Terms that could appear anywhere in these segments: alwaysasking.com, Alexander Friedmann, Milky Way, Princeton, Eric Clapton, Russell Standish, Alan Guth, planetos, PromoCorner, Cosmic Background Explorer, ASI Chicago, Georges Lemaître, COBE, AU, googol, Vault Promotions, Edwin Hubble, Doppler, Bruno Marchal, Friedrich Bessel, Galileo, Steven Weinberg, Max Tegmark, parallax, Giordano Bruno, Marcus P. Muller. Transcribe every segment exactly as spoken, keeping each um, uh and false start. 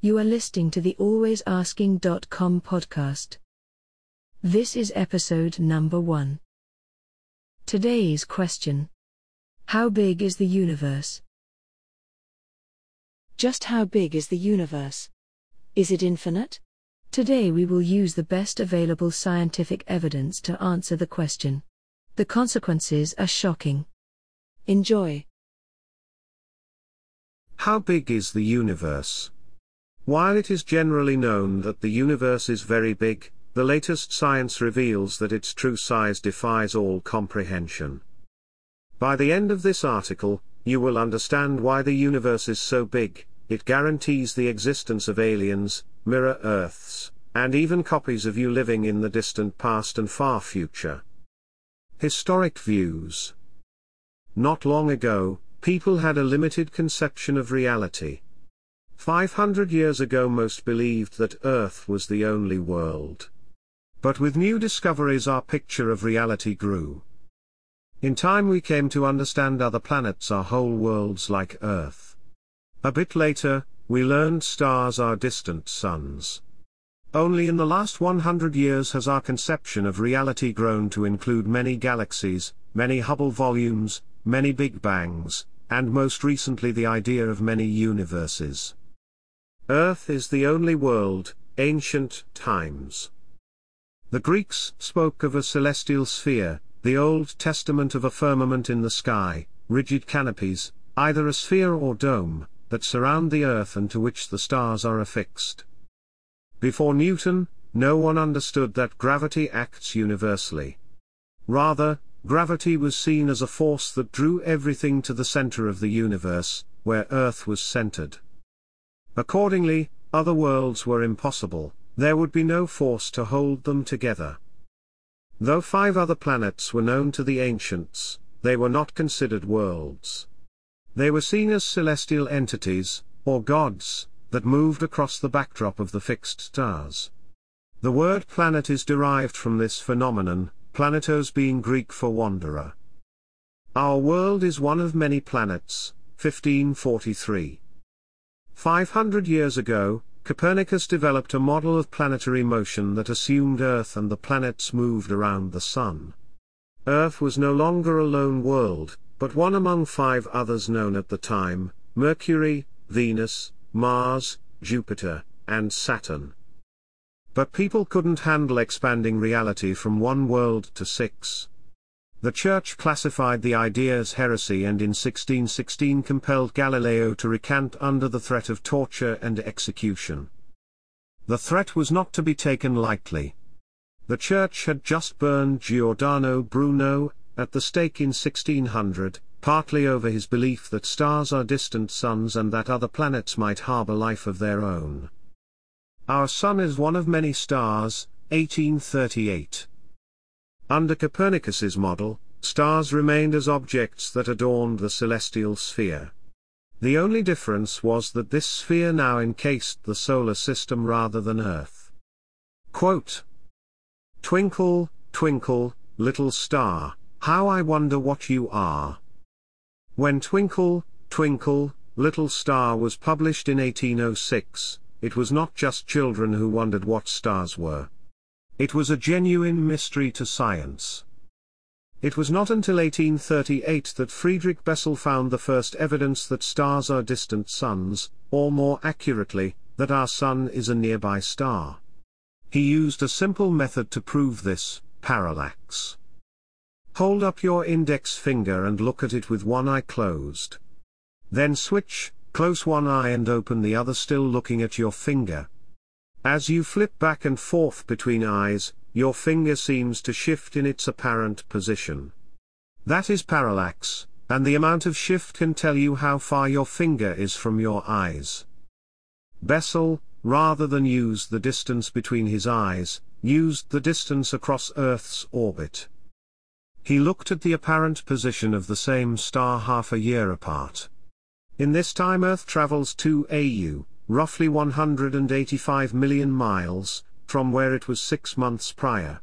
You are listening to the always asking dot com podcast. This is episode number one. Today's question: how big is the universe? Just how big is the universe? Is it infinite? Today we will use the best available scientific evidence to answer the question. The consequences are shocking. Enjoy. How big is the universe? While it is generally known that the universe is very big, the latest science reveals that its true size defies all comprehension. By the end of this article, you will understand why the universe is so big. It guarantees the existence of aliens, mirror Earths, and even copies of you living in the distant past and far future. Historic views. Not long ago, people had a limited conception of reality. five hundred years ago most believed that Earth was the only world. But with new discoveries our picture of reality grew. In time we came to understand other planets are whole worlds like Earth. A bit later, we learned stars are distant suns. Only in the last one hundred years has our conception of reality grown to include many galaxies, many Hubble volumes, many Big Bangs, and most recently the idea of many universes. Earth is the only world. Ancient times. The Greeks spoke of a celestial sphere, the Old Testament of a firmament in the sky, rigid canopies, either a sphere or dome, that surround the Earth and to which the stars are affixed. Before Newton, no one understood that gravity acts universally. Rather, gravity was seen as a force that drew everything to the center of the universe, where Earth was centered. Accordingly, other worlds were impossible. There would be no force to hold them together. Though five other planets were known to the ancients, they were not considered worlds. They were seen as celestial entities, or gods, that moved across the backdrop of the fixed stars. The word planet is derived from this phenomenon, planetos being Greek for wanderer. Our world is one of many planets. fifteen forty-three. five hundred years ago, Copernicus developed a model of planetary motion that assumed Earth and the planets moved around the Sun. Earth was no longer a lone world, but one among five others known at the time: Mercury, Venus, Mars, Jupiter, and Saturn. But people couldn't handle expanding reality from one world to six. The Church classified the idea as heresy and in sixteen sixteen compelled Galileo to recant under the threat of torture and execution. The threat was not to be taken lightly. The Church had just burned Giordano Bruno at the stake in sixteen hundred, partly over his belief that stars are distant suns and that other planets might harbor life of their own. Our Sun is one of many stars, eighteen thirty-eight. Under Copernicus's model, stars remained as objects that adorned the celestial sphere. The only difference was that this sphere now encased the solar system rather than Earth. Quote, "Twinkle, twinkle, little star, how I wonder what you are." When Twinkle, Twinkle, Little Star was published in eighteen oh six, it was not just children who wondered what stars were. It was a genuine mystery to science. It was not until eighteen thirty-eight that Friedrich Bessel found the first evidence that stars are distant suns, or more accurately, that our Sun is a nearby star. He used a simple method to prove this: parallax. Hold up your index finger and look at it with one eye closed. Then switch, close one eye and open the other still looking at your finger. As you flip back and forth between eyes, your finger seems to shift in its apparent position. That is parallax, and the amount of shift can tell you how far your finger is from your eyes. Bessel, rather than use the distance between his eyes, used the distance across Earth's orbit. He looked at the apparent position of the same star half a year apart. In this time Earth travels two A U, roughly one hundred eighty-five million miles, from where it was six months prior.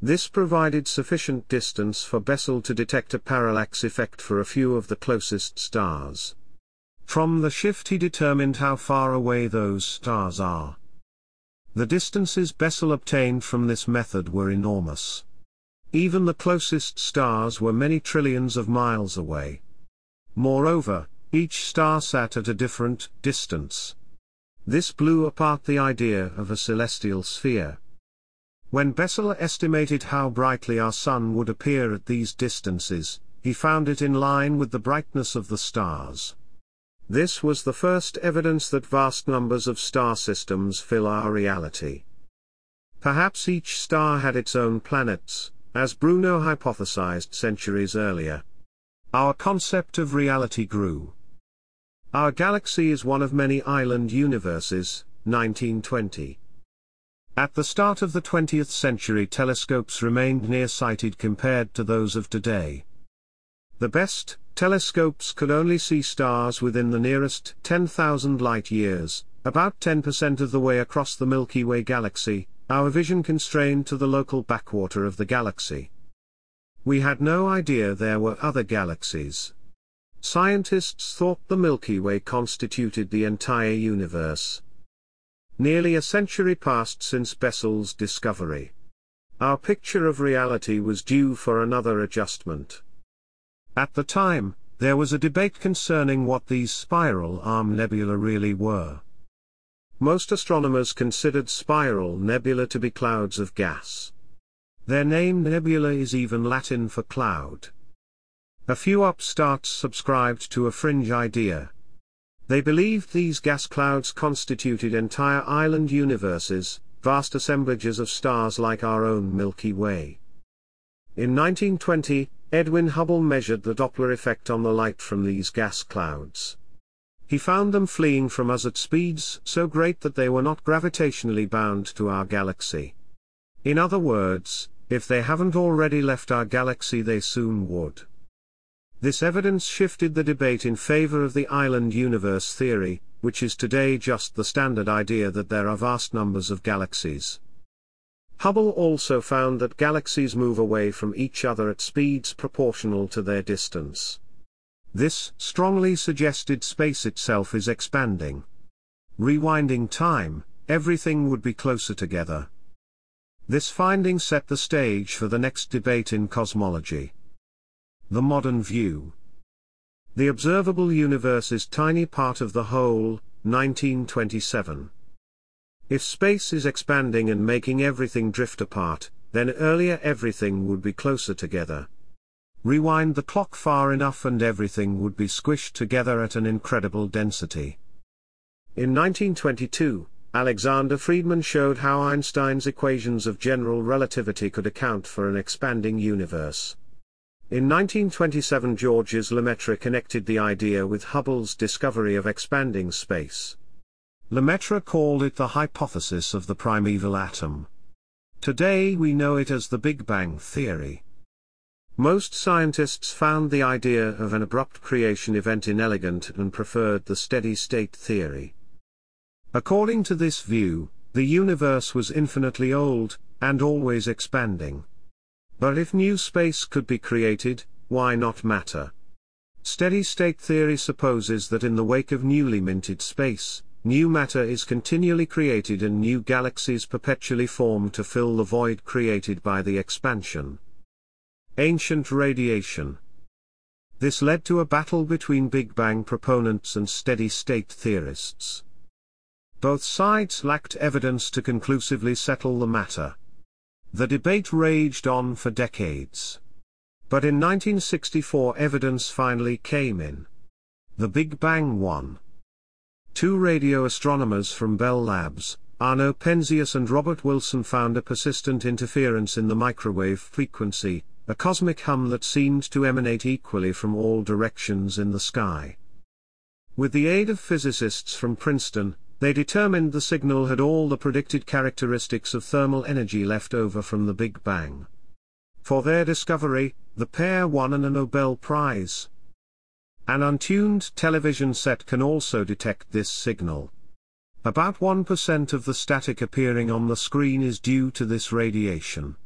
This provided sufficient distance for Bessel to detect a parallax effect for a few of the closest stars. From the shift he determined how far away those stars are. The distances Bessel obtained from this method were enormous. Even the closest stars were many trillions of miles away. Moreover, each star sat at a different distance. This blew apart the idea of a celestial sphere. When Bessel estimated how brightly our Sun would appear at these distances, he found it in line with the brightness of the stars. This was the first evidence that vast numbers of star systems fill our reality. Perhaps each star had its own planets, as Bruno hypothesized centuries earlier. Our concept of reality grew. Our galaxy is one of many island universes, nineteen twenty. At the start of the twentieth century, telescopes remained nearsighted compared to those of today. The best telescopes could only see stars within the nearest ten thousand light-years, about ten percent of the way across the Milky Way galaxy, our vision constrained to the local backwater of the galaxy. We had no idea there were other galaxies. Scientists thought the Milky Way constituted the entire universe. Nearly a century passed since Bessel's discovery. Our picture of reality was due for another adjustment. At the time, there was a debate concerning what these spiral arm nebulae really were. Most astronomers considered spiral nebulae to be clouds of gas. Their name nebula is even Latin for cloud. A few upstarts subscribed to a fringe idea. They believed these gas clouds constituted entire island universes, vast assemblages of stars like our own Milky Way. In nineteen twenty, Edwin Hubble measured the Doppler effect on the light from these gas clouds. He found them fleeing from us at speeds so great that they were not gravitationally bound to our galaxy. In other words, if they haven't already left our galaxy, they soon would. This evidence shifted the debate in favor of the island universe theory, which is today just the standard idea that there are vast numbers of galaxies. Hubble also found that galaxies move away from each other at speeds proportional to their distance. This strongly suggested space itself is expanding. Rewinding time, everything would be closer together. This finding set the stage for the next debate in cosmology. The modern view. The observable universe is tiny part of the whole, nineteen twenty-seven. If space is expanding and making everything drift apart, then earlier everything would be closer together. Rewind the clock far enough and everything would be squished together at an incredible density. In nineteen twenty-two, Alexander Friedmann showed how Einstein's equations of general relativity could account for an expanding universe. In nineteen twenty-seven, Georges Lemaître connected the idea with Hubble's discovery of expanding space. Lemaître called it the hypothesis of the primeval atom. Today we know it as the Big Bang theory. Most scientists found the idea of an abrupt creation event inelegant and preferred the steady-state theory. According to this view, the universe was infinitely old, and always expanding. But if new space could be created, why not matter? Steady-state theory supposes that in the wake of newly minted space, new matter is continually created and new galaxies perpetually form to fill the void created by the expansion. Ancient radiation. This led to a battle between Big Bang proponents and steady-state theorists. Both sides lacked evidence to conclusively settle the matter. The debate raged on for decades. But in nineteen sixty-four, evidence finally came in. The Big Bang won. Two radio astronomers from Bell Labs, Arno Penzias and Robert Wilson, found a persistent interference in the microwave frequency, a cosmic hum that seemed to emanate equally from all directions in the sky. With the aid of physicists from Princeton, they determined the signal had all the predicted characteristics of thermal energy left over from the Big Bang. For their discovery, the pair won a Nobel Prize. An untuned television set can also detect this signal. About one percent of the static appearing on the screen is due to this radiation.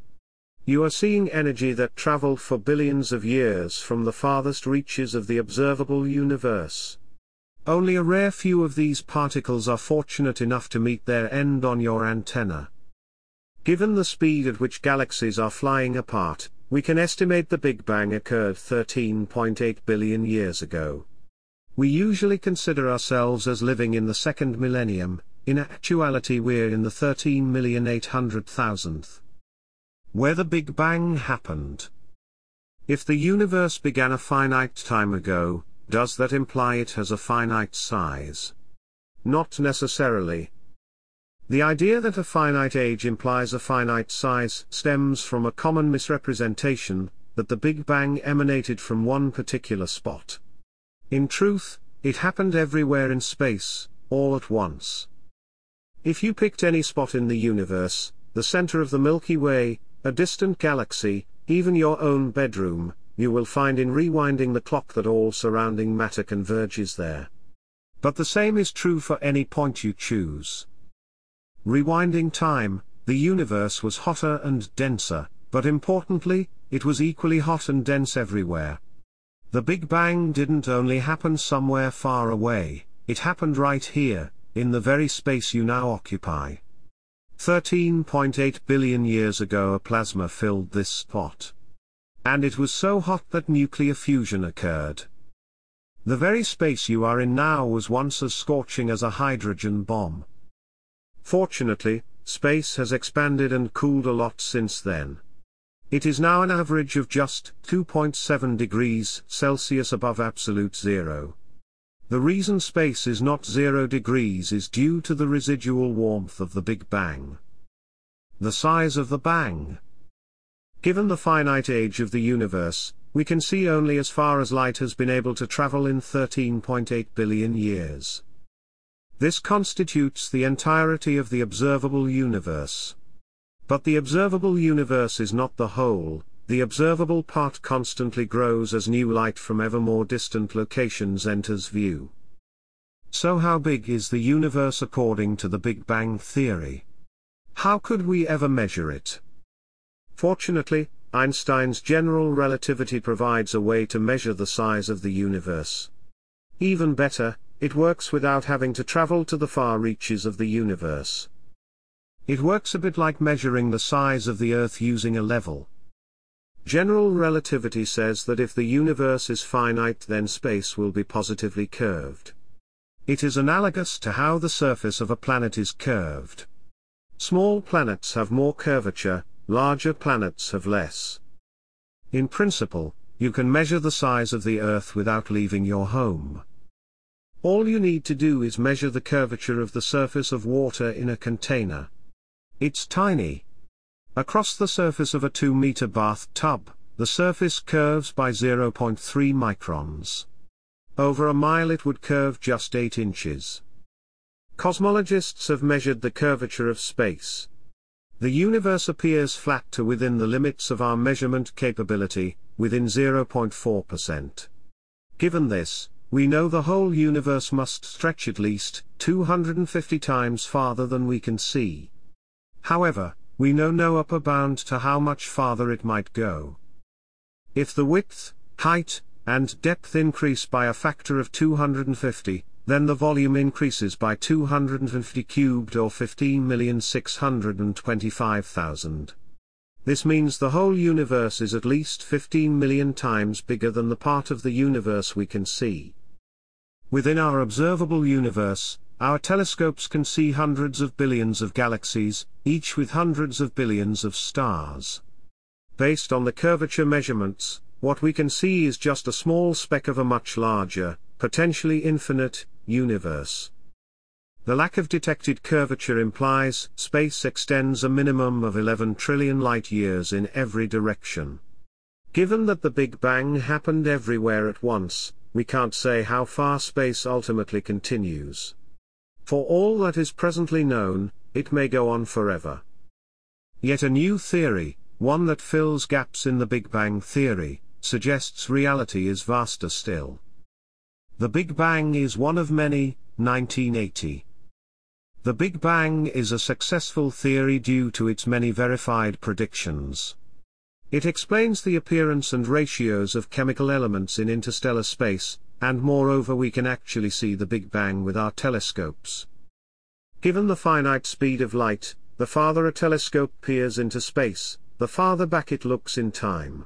You are seeing energy that traveled for billions of years from the farthest reaches of the observable universe. Only a rare few of these particles are fortunate enough to meet their end on your antenna. Given the speed at which galaxies are flying apart, we can estimate the Big Bang occurred thirteen point eight billion years ago. We usually consider ourselves as living in the second millennium. In actuality we're in the thirteen million eight hundred thousandth. Where the Big Bang happened. If the universe began a finite time ago, does that imply it has a finite size? Not necessarily. The idea that a finite age implies a finite size stems from a common misrepresentation, that the Big Bang emanated from one particular spot. In truth, it happened everywhere in space, all at once. If you picked any spot in the universe, the center of the Milky Way, a distant galaxy, even your own bedroom, you will find in rewinding the clock that all surrounding matter converges there. But the same is true for any point you choose. Rewinding time, the universe was hotter and denser, but importantly, it was equally hot and dense everywhere. The Big Bang didn't only happen somewhere far away, it happened right here, in the very space you now occupy. thirteen point eight billion years ago a plasma filled this spot. And it was so hot that nuclear fusion occurred. The very space you are in now was once as scorching as a hydrogen bomb. Fortunately, space has expanded and cooled a lot since then. It is now an average of just two point seven degrees Celsius above absolute zero. The reason space is not zero degrees is due to the residual warmth of the Big Bang. The size of the bang. Given the finite age of the universe, we can see only as far as light has been able to travel in thirteen point eight billion years. This constitutes the entirety of the observable universe. But the observable universe is not the whole, the observable part constantly grows as new light from ever more distant locations enters view. So how big is the universe according to the Big Bang theory? How could we ever measure it? Fortunately, Einstein's general relativity provides a way to measure the size of the universe. Even better, it works without having to travel to the far reaches of the universe. It works a bit like measuring the size of the Earth using a level. General relativity says that if the universe is finite, then space will be positively curved. It is analogous to how the surface of a planet is curved. Small planets have more curvature, larger planets have less. In principle, you can measure the size of the Earth without leaving your home. All you need to do is measure the curvature of the surface of water in a container. It's tiny. Across the surface of a two meter bathtub, the surface curves by zero point three microns. Over a mile it would curve just eight inches. Cosmologists have measured the curvature of space. The universe appears flat to within the limits of our measurement capability, within zero point four percent. Given this, we know the whole universe must stretch at least two hundred fifty times farther than we can see. However, we know no upper bound to how much farther it might go. If the width, height, and depth increase by a factor of two hundred fifty, then the volume increases by two hundred fifty cubed or fifteen million six hundred twenty-five thousand. This means the whole universe is at least fifteen million times bigger than the part of the universe we can see. Within our observable universe, our telescopes can see hundreds of billions of galaxies, each with hundreds of billions of stars. Based on the curvature measurements, what we can see is just a small speck of a much larger, potentially infinite, universe. The lack of detected curvature implies space extends a minimum of eleven trillion light-years in every direction. Given that the Big Bang happened everywhere at once, we can't say how far space ultimately continues. For all that is presently known, it may go on forever. Yet a new theory, one that fills gaps in the Big Bang theory, suggests reality is vaster still. The Big Bang is one of many. nineteen eighty. The Big Bang is a successful theory due to its many verified predictions. It explains the appearance and ratios of chemical elements in interstellar space, and moreover we can actually see the Big Bang with our telescopes. Given the finite speed of light, the farther a telescope peers into space, the farther back it looks in time.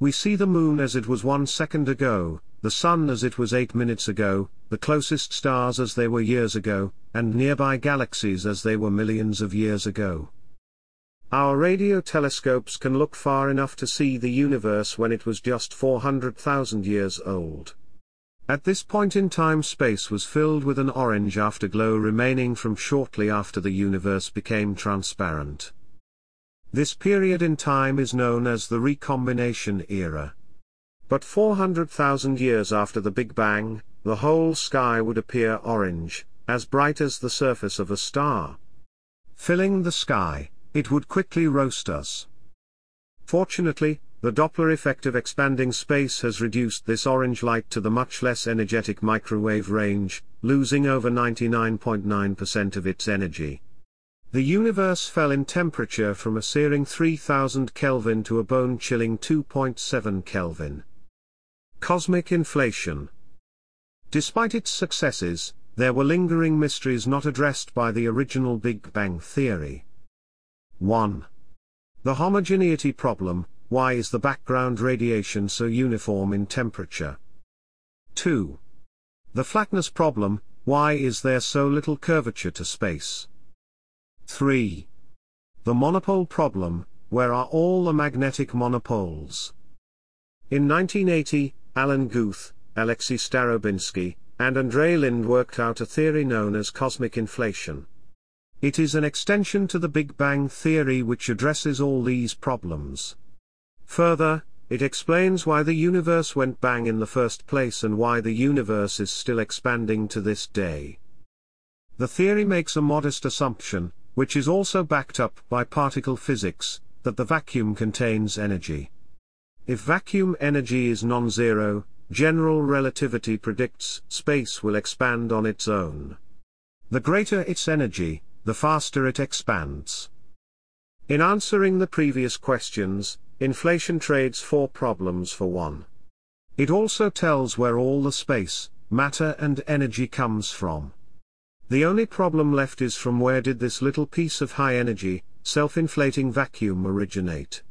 We see the moon as it was one second ago, the sun as it was eight minutes ago, the closest stars as they were years ago, and nearby galaxies as they were millions of years ago. Our radio telescopes can look far enough to see the universe when it was just four hundred thousand years old. At this point in time, space was filled with an orange afterglow remaining from shortly after the universe became transparent. This period in time is known as the recombination era. But four hundred thousand years after the Big Bang, the whole sky would appear orange, as bright as the surface of a star. Filling the sky, it would quickly roast us. Fortunately, the Doppler effect of expanding space has reduced this orange light to the much less energetic microwave range, losing over ninety-nine point nine percent of its energy. The universe fell in temperature from a searing three thousand Kelvin to a bone-chilling two point seven Kelvin. Cosmic inflation. Despite its successes, there were lingering mysteries not addressed by the original Big Bang theory. one. The homogeneity problem. Why is the background radiation so uniform in temperature? two. The flatness problem, why is there so little curvature to space? three. The monopole problem, where are all the magnetic monopoles? In nineteen eighty, Alan Guth, Alexei Starobinsky, and Andrei Linde worked out a theory known as cosmic inflation. It is an extension to the Big Bang theory which addresses all these problems. Further, it explains why the universe went bang in the first place and why the universe is still expanding to this day. The theory makes a modest assumption, which is also backed up by particle physics, that the vacuum contains energy. If vacuum energy is non-zero, general relativity predicts space will expand on its own. The greater its energy, the faster it expands. In answering the previous questions, inflation trades four problems for one. It also tells where all the space, matter and energy comes from. The only problem left is from where did this little piece of high-energy, self-inflating vacuum originate.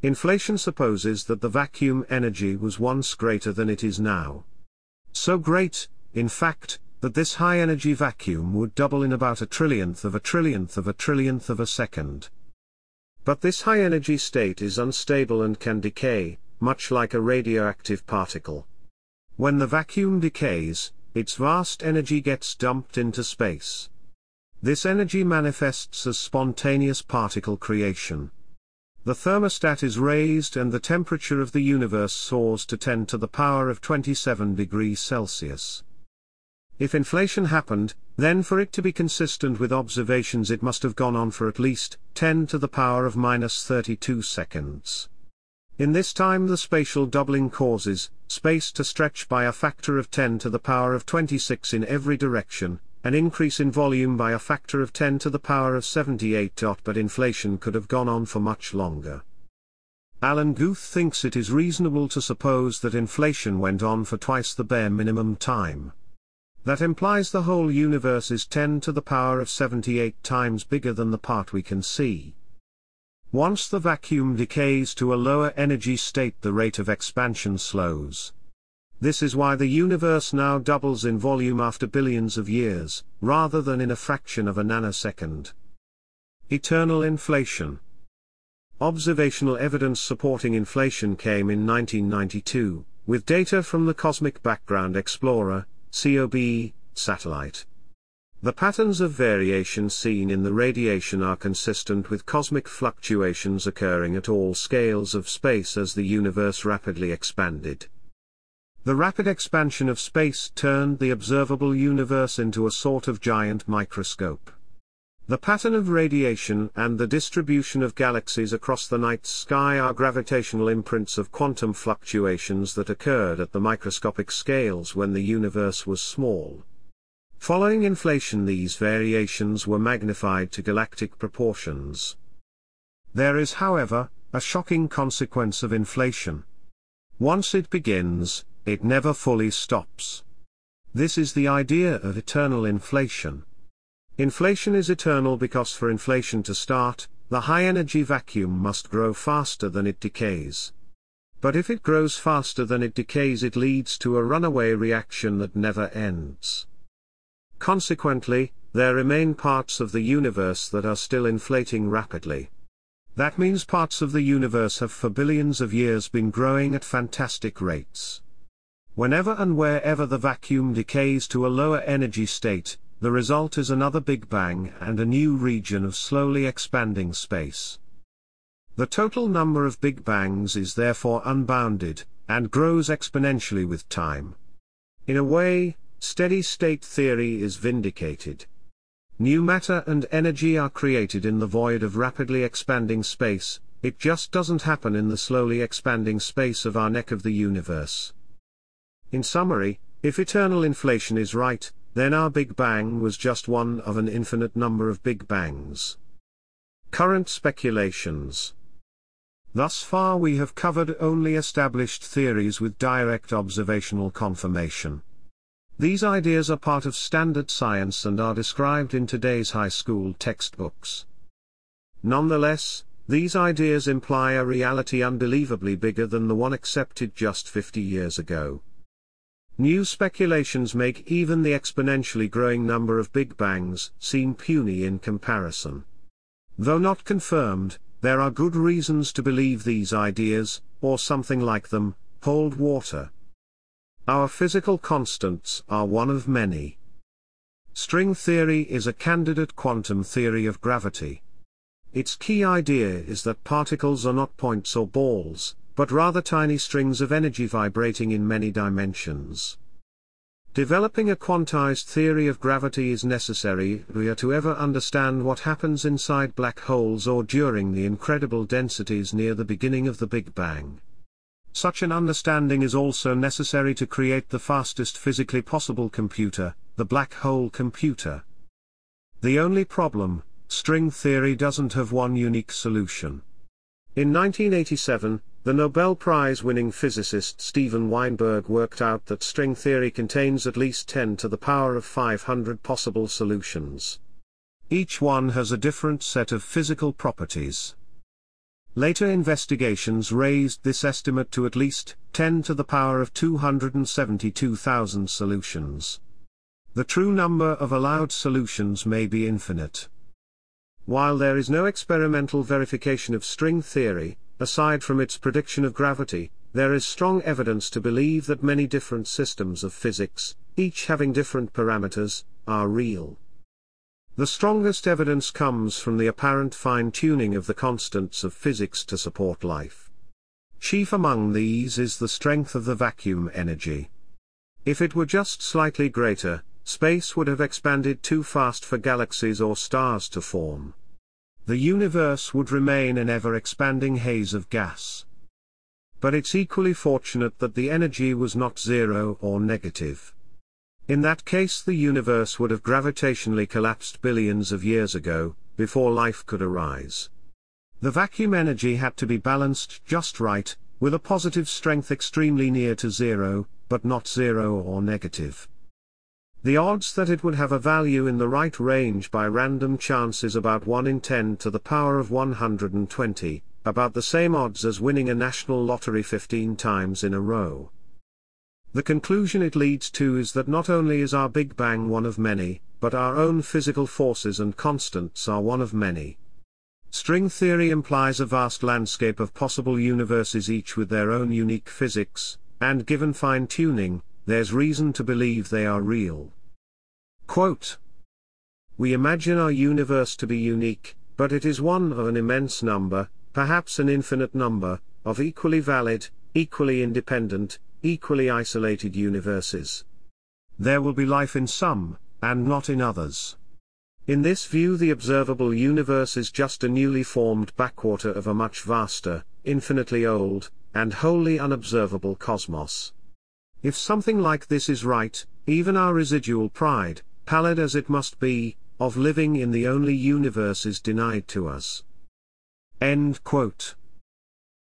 Inflation supposes that the vacuum energy was once greater than it is now. So great, in fact, that this high-energy vacuum would double in about a trillionth of a trillionth of a trillionth of a second. But this high-energy state is unstable and can decay, much like a radioactive particle. When the vacuum decays, its vast energy gets dumped into space. This energy manifests as spontaneous particle creation. The thermostat is raised and the temperature of the universe soars to ten to the power of twenty-seven degrees Celsius. If inflation happened, then for it to be consistent with observations it must have gone on for at least ten to the power of minus thirty-two seconds. In this time the spatial doubling causes space to stretch by a factor of ten to the power of twenty-six in every direction, an increase in volume by a factor of ten to the power of seventy-eight. But inflation could have gone on for much longer. Alan Guth thinks it is reasonable to suppose that inflation went on for twice the bare minimum time. That implies the whole universe is ten to the power of seventy-eight times bigger than the part we can see. Once the vacuum decays to a lower energy state, the rate of expansion slows. This is why the universe now doubles in volume after billions of years, rather than in a fraction of a nanosecond. Eternal inflation. Observational evidence supporting inflation came in nineteen ninety-two, with data from the Cosmic Background Explorer, C O B, satellite. The patterns of variation seen in the radiation are consistent with cosmic fluctuations occurring at all scales of space as the universe rapidly expanded. The rapid expansion of space turned the observable universe into a sort of giant microscope. The pattern of radiation and the distribution of galaxies across the night sky are gravitational imprints of quantum fluctuations that occurred at the microscopic scales when the universe was small. Following inflation, these variations were magnified to galactic proportions. There is, however, a shocking consequence of inflation. Once it begins, It never fully stops. This is the idea of eternal inflation. Inflation is eternal because for inflation to start, the high-energy vacuum must grow faster than it decays. But if it grows faster than it decays, it leads to a runaway reaction that never ends. Consequently, there remain parts of the universe that are still inflating rapidly. That means parts of the universe have for billions of years been growing at fantastic rates. Whenever and wherever the vacuum decays to a lower energy state, the result is another Big Bang and a new region of slowly expanding space. The total number of Big Bangs is therefore unbounded, and grows exponentially with time. In a way, steady-state theory is vindicated. New matter and energy are created in the void of rapidly expanding space, it just doesn't happen in the slowly expanding space of our neck of the universe. In summary, if eternal inflation is right, then our Big Bang was just one of an infinite number of Big Bangs. Current speculations. Thus far we have covered only established theories with direct observational confirmation. These ideas are part of standard science and are described in today's high school textbooks. Nonetheless, these ideas imply a reality unbelievably bigger than the one accepted just fifty years ago. New speculations make even the exponentially growing number of Big Bangs seem puny in comparison. Though not confirmed, there are good reasons to believe these ideas, or something like them, hold water. Our physical constants are one of many. String theory is a candidate quantum theory of gravity. Its key idea is that particles are not points or balls, but rather tiny strings of energy vibrating in many dimensions. Developing a quantized theory of gravity is necessary if we are to ever understand what happens inside black holes or during the incredible densities near the beginning of the Big Bang. Such an understanding is also necessary to create the fastest physically possible computer, the black hole computer. The only problem, string theory doesn't have one unique solution. In nineteen eighty-seven, the Nobel Prize-winning physicist Steven Weinberg worked out that string theory contains at least ten to the power of five hundred possible solutions. Each one has a different set of physical properties. Later investigations raised this estimate to at least ten to the power of two hundred seventy-two thousand solutions. The true number of allowed solutions may be infinite. While there is no experimental verification of string theory, aside from its prediction of gravity, there is strong evidence to believe that many different systems of physics, each having different parameters, are real. The strongest evidence comes from the apparent fine-tuning of the constants of physics to support life. Chief among these is the strength of the vacuum energy. If it were just slightly greater, space would have expanded too fast for galaxies or stars to form. The universe would remain an ever-expanding haze of gas. But it's equally fortunate that the energy was not zero or negative. In that case, the universe would have gravitationally collapsed billions of years ago, before life could arise. The vacuum energy had to be balanced just right, with a positive strength extremely near to zero, but not zero or negative. The odds that it would have a value in the right range by random chance is about one in ten to the power of one hundred twenty, about the same odds as winning a national lottery fifteen times in a row. The conclusion it leads to is that not only is our Big Bang one of many, but our own physical forces and constants are one of many. String theory implies a vast landscape of possible universes, each with their own unique physics, and given fine-tuning, there's reason to believe they are real. Quote, "We imagine our universe to be unique, but it is one of an immense number, perhaps an infinite number, of equally valid, equally independent, equally isolated universes. There will be life in some, and not in others. In this view, the observable universe is just a newly formed backwater of a much vaster, infinitely old, and wholly unobservable cosmos." If something like this is right, even our residual pride, pallid as it must be, of living in the only universe is denied to us. End quote.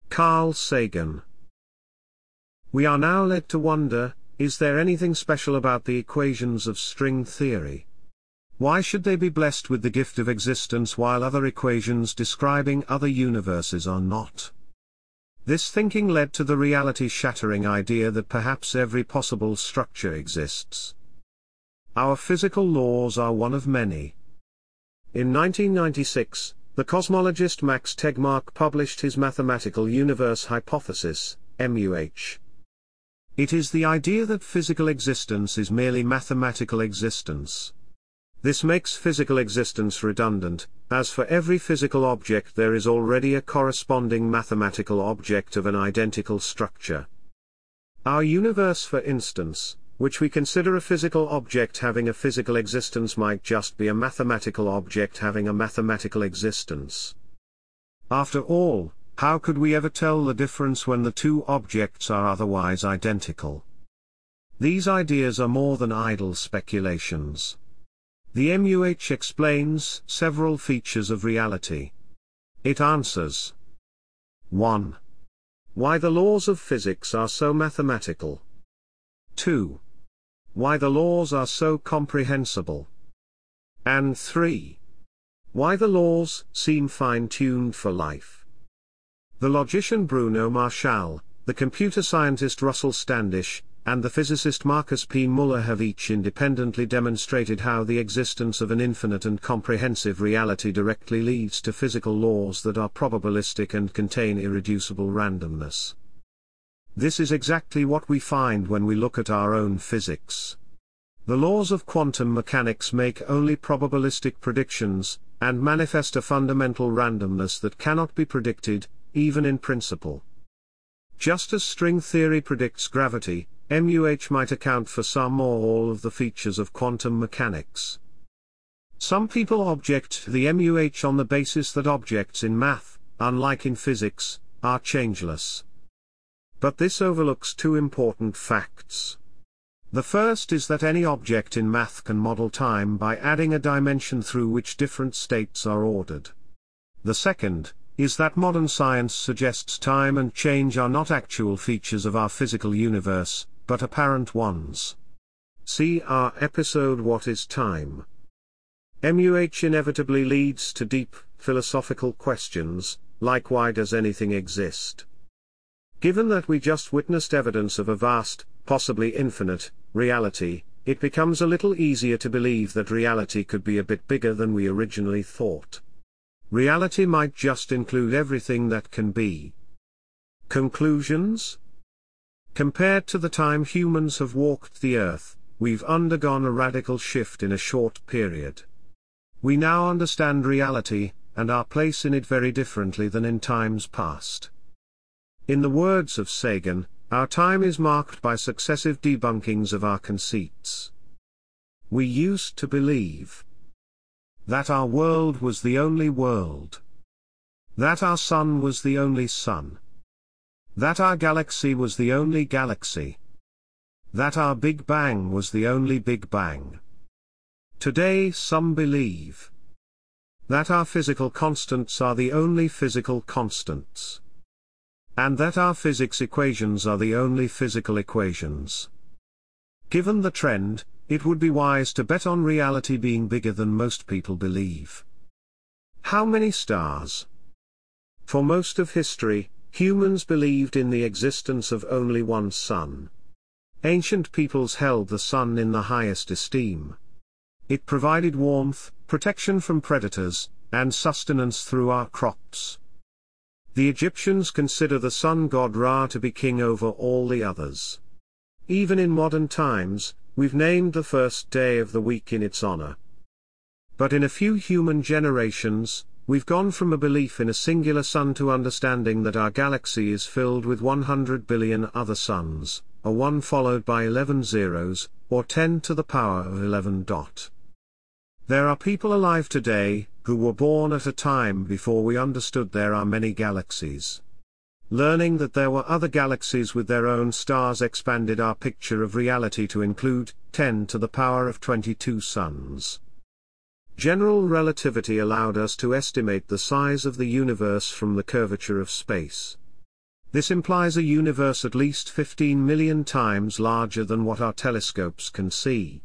Carl Sagan. We are now led to wonder, is there anything special about the equations of string theory? Why should they be blessed with the gift of existence while other equations describing other universes are not? This thinking led to the reality-shattering idea that perhaps every possible structure exists. Our physical laws are one of many. In nineteen ninety-six, the cosmologist Max Tegmark published his mathematical universe hypothesis, M U H. It is the idea that physical existence is merely mathematical existence. This makes physical existence redundant, as for every physical object there is already a corresponding mathematical object of an identical structure. Our universe, for instance, which we consider a physical object having a physical existence, might just be a mathematical object having a mathematical existence. After all, how could we ever tell the difference when the two objects are otherwise identical? These ideas are more than idle speculations. The M U H explains several features of reality. It answers one Why the laws of physics are so mathematical. two Why the laws are so comprehensible. And three Why the laws seem fine-tuned for life. The logician Bruno Marchal, the computer scientist Russell Standish, and the physicist Marcus P. Muller have each independently demonstrated how the existence of an infinite and comprehensive reality directly leads to physical laws that are probabilistic and contain irreducible randomness. This is exactly what we find when we look at our own physics. The laws of quantum mechanics make only probabilistic predictions, and manifest a fundamental randomness that cannot be predicted, even in principle. Just as string theory predicts gravity, M U H might account for some or all of the features of quantum mechanics. Some people object to the M U H on the basis that objects in math, unlike in physics, are changeless. But this overlooks two important facts. The first is that any object in math can model time by adding a dimension through which different states are ordered. The second is that modern science suggests time and change are not actual features of our physical universe, but apparent ones. See our episode What is Time? M U H inevitably leads to deep, philosophical questions, like why does anything exist? Given that we just witnessed evidence of a vast, possibly infinite, reality, it becomes a little easier to believe that reality could be a bit bigger than we originally thought. Reality might just include everything that can be. Conclusions? Compared to the time humans have walked the Earth, we've undergone a radical shift in a short period. We now understand reality, and our place in it very differently than in times past. In the words of Sagan, our time is marked by successive debunkings of our conceits. We used to believe that our world was the only world, that our sun was the only sun, that our galaxy was the only galaxy, that our Big Bang was the only Big Bang. Today some believe that our physical constants are the only physical constants, and that our physics equations are the only physical equations. Given the trend, it would be wise to bet on reality being bigger than most people believe. How many stars? For most of history, humans believed in the existence of only one sun. Ancient peoples held the sun in the highest esteem. It provided warmth, protection from predators, and sustenance through our crops. The Egyptians consider the sun god Ra to be king over all the others. Even in modern times, we've named the first day of the week in its honor. But in a few human generations, we've gone from a belief in a singular sun to understanding that our galaxy is filled with one hundred billion other suns, a one followed by eleven zeros, or ten to the power of eleven. Dot. There are people alive today who were born at a time before we understood there are many galaxies. Learning that there were other galaxies with their own stars expanded our picture of reality to include ten to the power of twenty-two suns. General relativity allowed us to estimate the size of the universe from the curvature of space. This implies a universe at least fifteen million times larger than what our telescopes can see.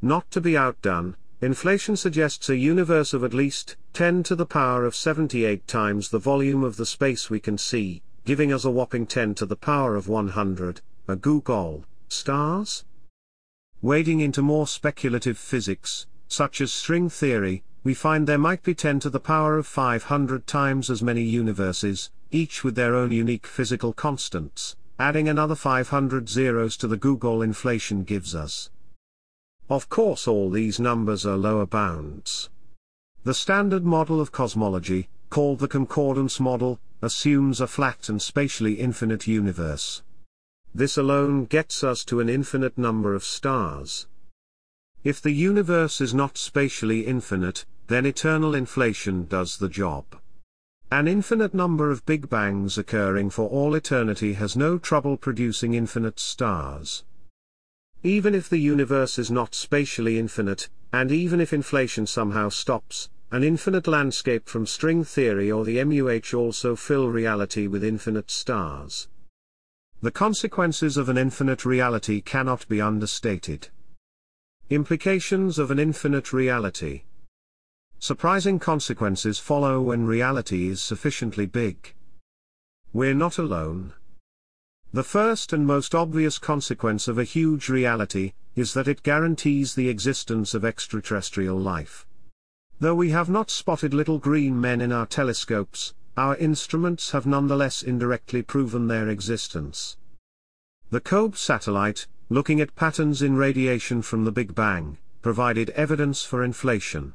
Not to be outdone, inflation suggests a universe of at least ten to the power of seventy-eight times the volume of the space we can see, giving us a whopping ten to the power of one hundred, a googol, stars. Wading into more speculative physics, such as string theory, we find there might be ten to the power of five hundred times as many universes, each with their own unique physical constants. Adding another five hundred zeros to the googol inflation gives us. Of course, all these numbers are lower bounds. The standard model of cosmology, called the concordance model, assumes a flat and spatially infinite universe. This alone gets us to an infinite number of stars. If the universe is not spatially infinite, then eternal inflation does the job. An infinite number of Big Bangs occurring for all eternity has no trouble producing infinite stars. Even if the universe is not spatially infinite, and even if inflation somehow stops, an infinite landscape from string theory or the M U H also fill reality with infinite stars. The consequences of an infinite reality cannot be understated. Implications of an infinite reality. Surprising consequences follow when reality is sufficiently big. We're not alone. The first and most obvious consequence of a huge reality is that it guarantees the existence of extraterrestrial life. Though we have not spotted little green men in our telescopes, our instruments have nonetheless indirectly proven their existence. The COBE satellite, looking at patterns in radiation from the Big Bang, provided evidence for inflation.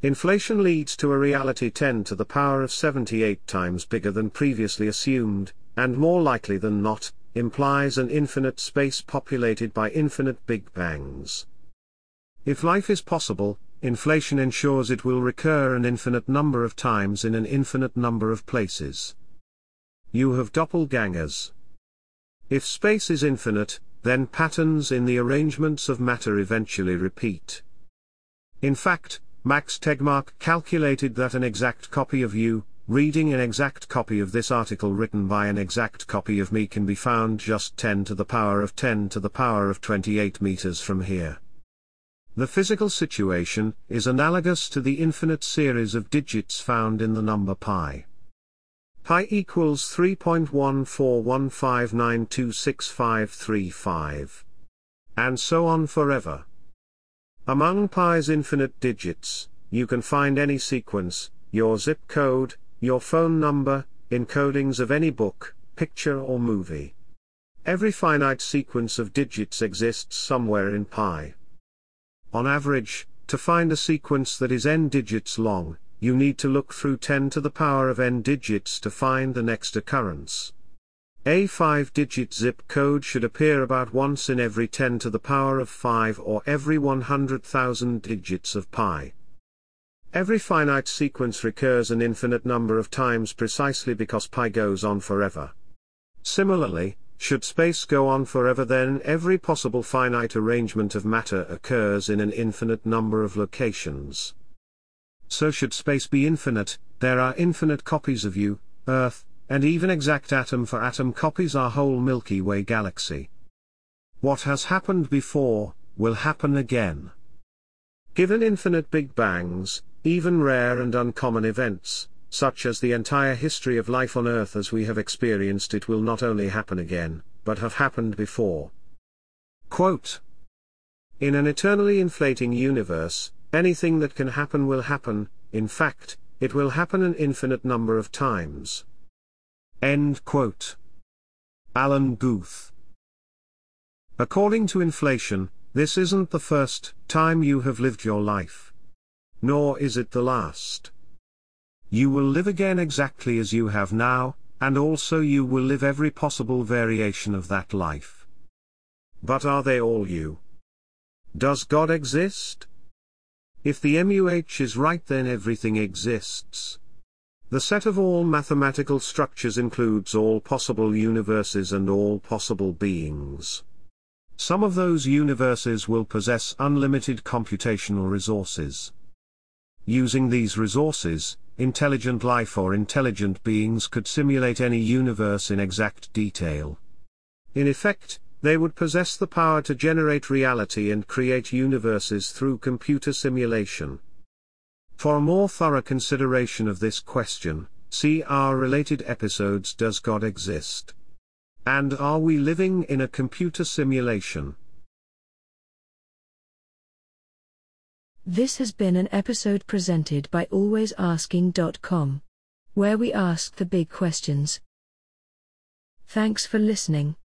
Inflation leads to a reality ten to the power of seventy-eight times bigger than previously assumed, and more likely than not, implies an infinite space populated by infinite Big Bangs. If life is possible, inflation ensures it will recur an infinite number of times in an infinite number of places. You have doppelgangers. If space is infinite, then patterns in the arrangements of matter eventually repeat. In fact, Max Tegmark calculated that an exact copy of you, reading an exact copy of this article written by an exact copy of me, can be found just ten to the power of ten to the power of twenty-eight meters from here. The physical situation is analogous to the infinite series of digits found in the number pi. Pi equals three point one four one five nine two six five three five. And so on forever. Among pi's infinite digits, you can find any sequence, your zip code, your phone number, encodings of any book, picture or movie. Every finite sequence of digits exists somewhere in pi. On average, to find a sequence that is n digits long, you need to look through ten to the power of n digits to find the next occurrence. A five-digit zip code should appear about once in every ten to the power of five or every one hundred thousand digits of pi. Every finite sequence recurs an infinite number of times precisely because pi goes on forever. Similarly, should space go on forever, then every possible finite arrangement of matter occurs in an infinite number of locations. So should space be infinite, there are infinite copies of you, Earth, and even exact atom-for-atom copies our whole Milky Way galaxy. What has happened before, will happen again. Given infinite Big Bangs, even rare and uncommon events, such as the entire history of life on Earth as we have experienced it, will not only happen again, but have happened before. Quote, "In an eternally inflating universe, anything that can happen will happen, in fact, it will happen an infinite number of times." End quote. Alan Guth. According to inflation, this isn't the first time you have lived your life. Nor is it the last. You will live again exactly as you have now, and also you will live every possible variation of that life. But are they all you? Does God exist? If the M U H is right, then everything exists. The set of all mathematical structures includes all possible universes and all possible beings. Some of those universes will possess unlimited computational resources. Using these resources, intelligent life or intelligent beings could simulate any universe in exact detail. In effect, they would possess the power to generate reality and create universes through computer simulation. For a more thorough consideration of this question, see our related episodes Does God Exist? And Are We Living in a Computer Simulation? This has been an episode presented by always asking dot com, where we ask the big questions. Thanks for listening.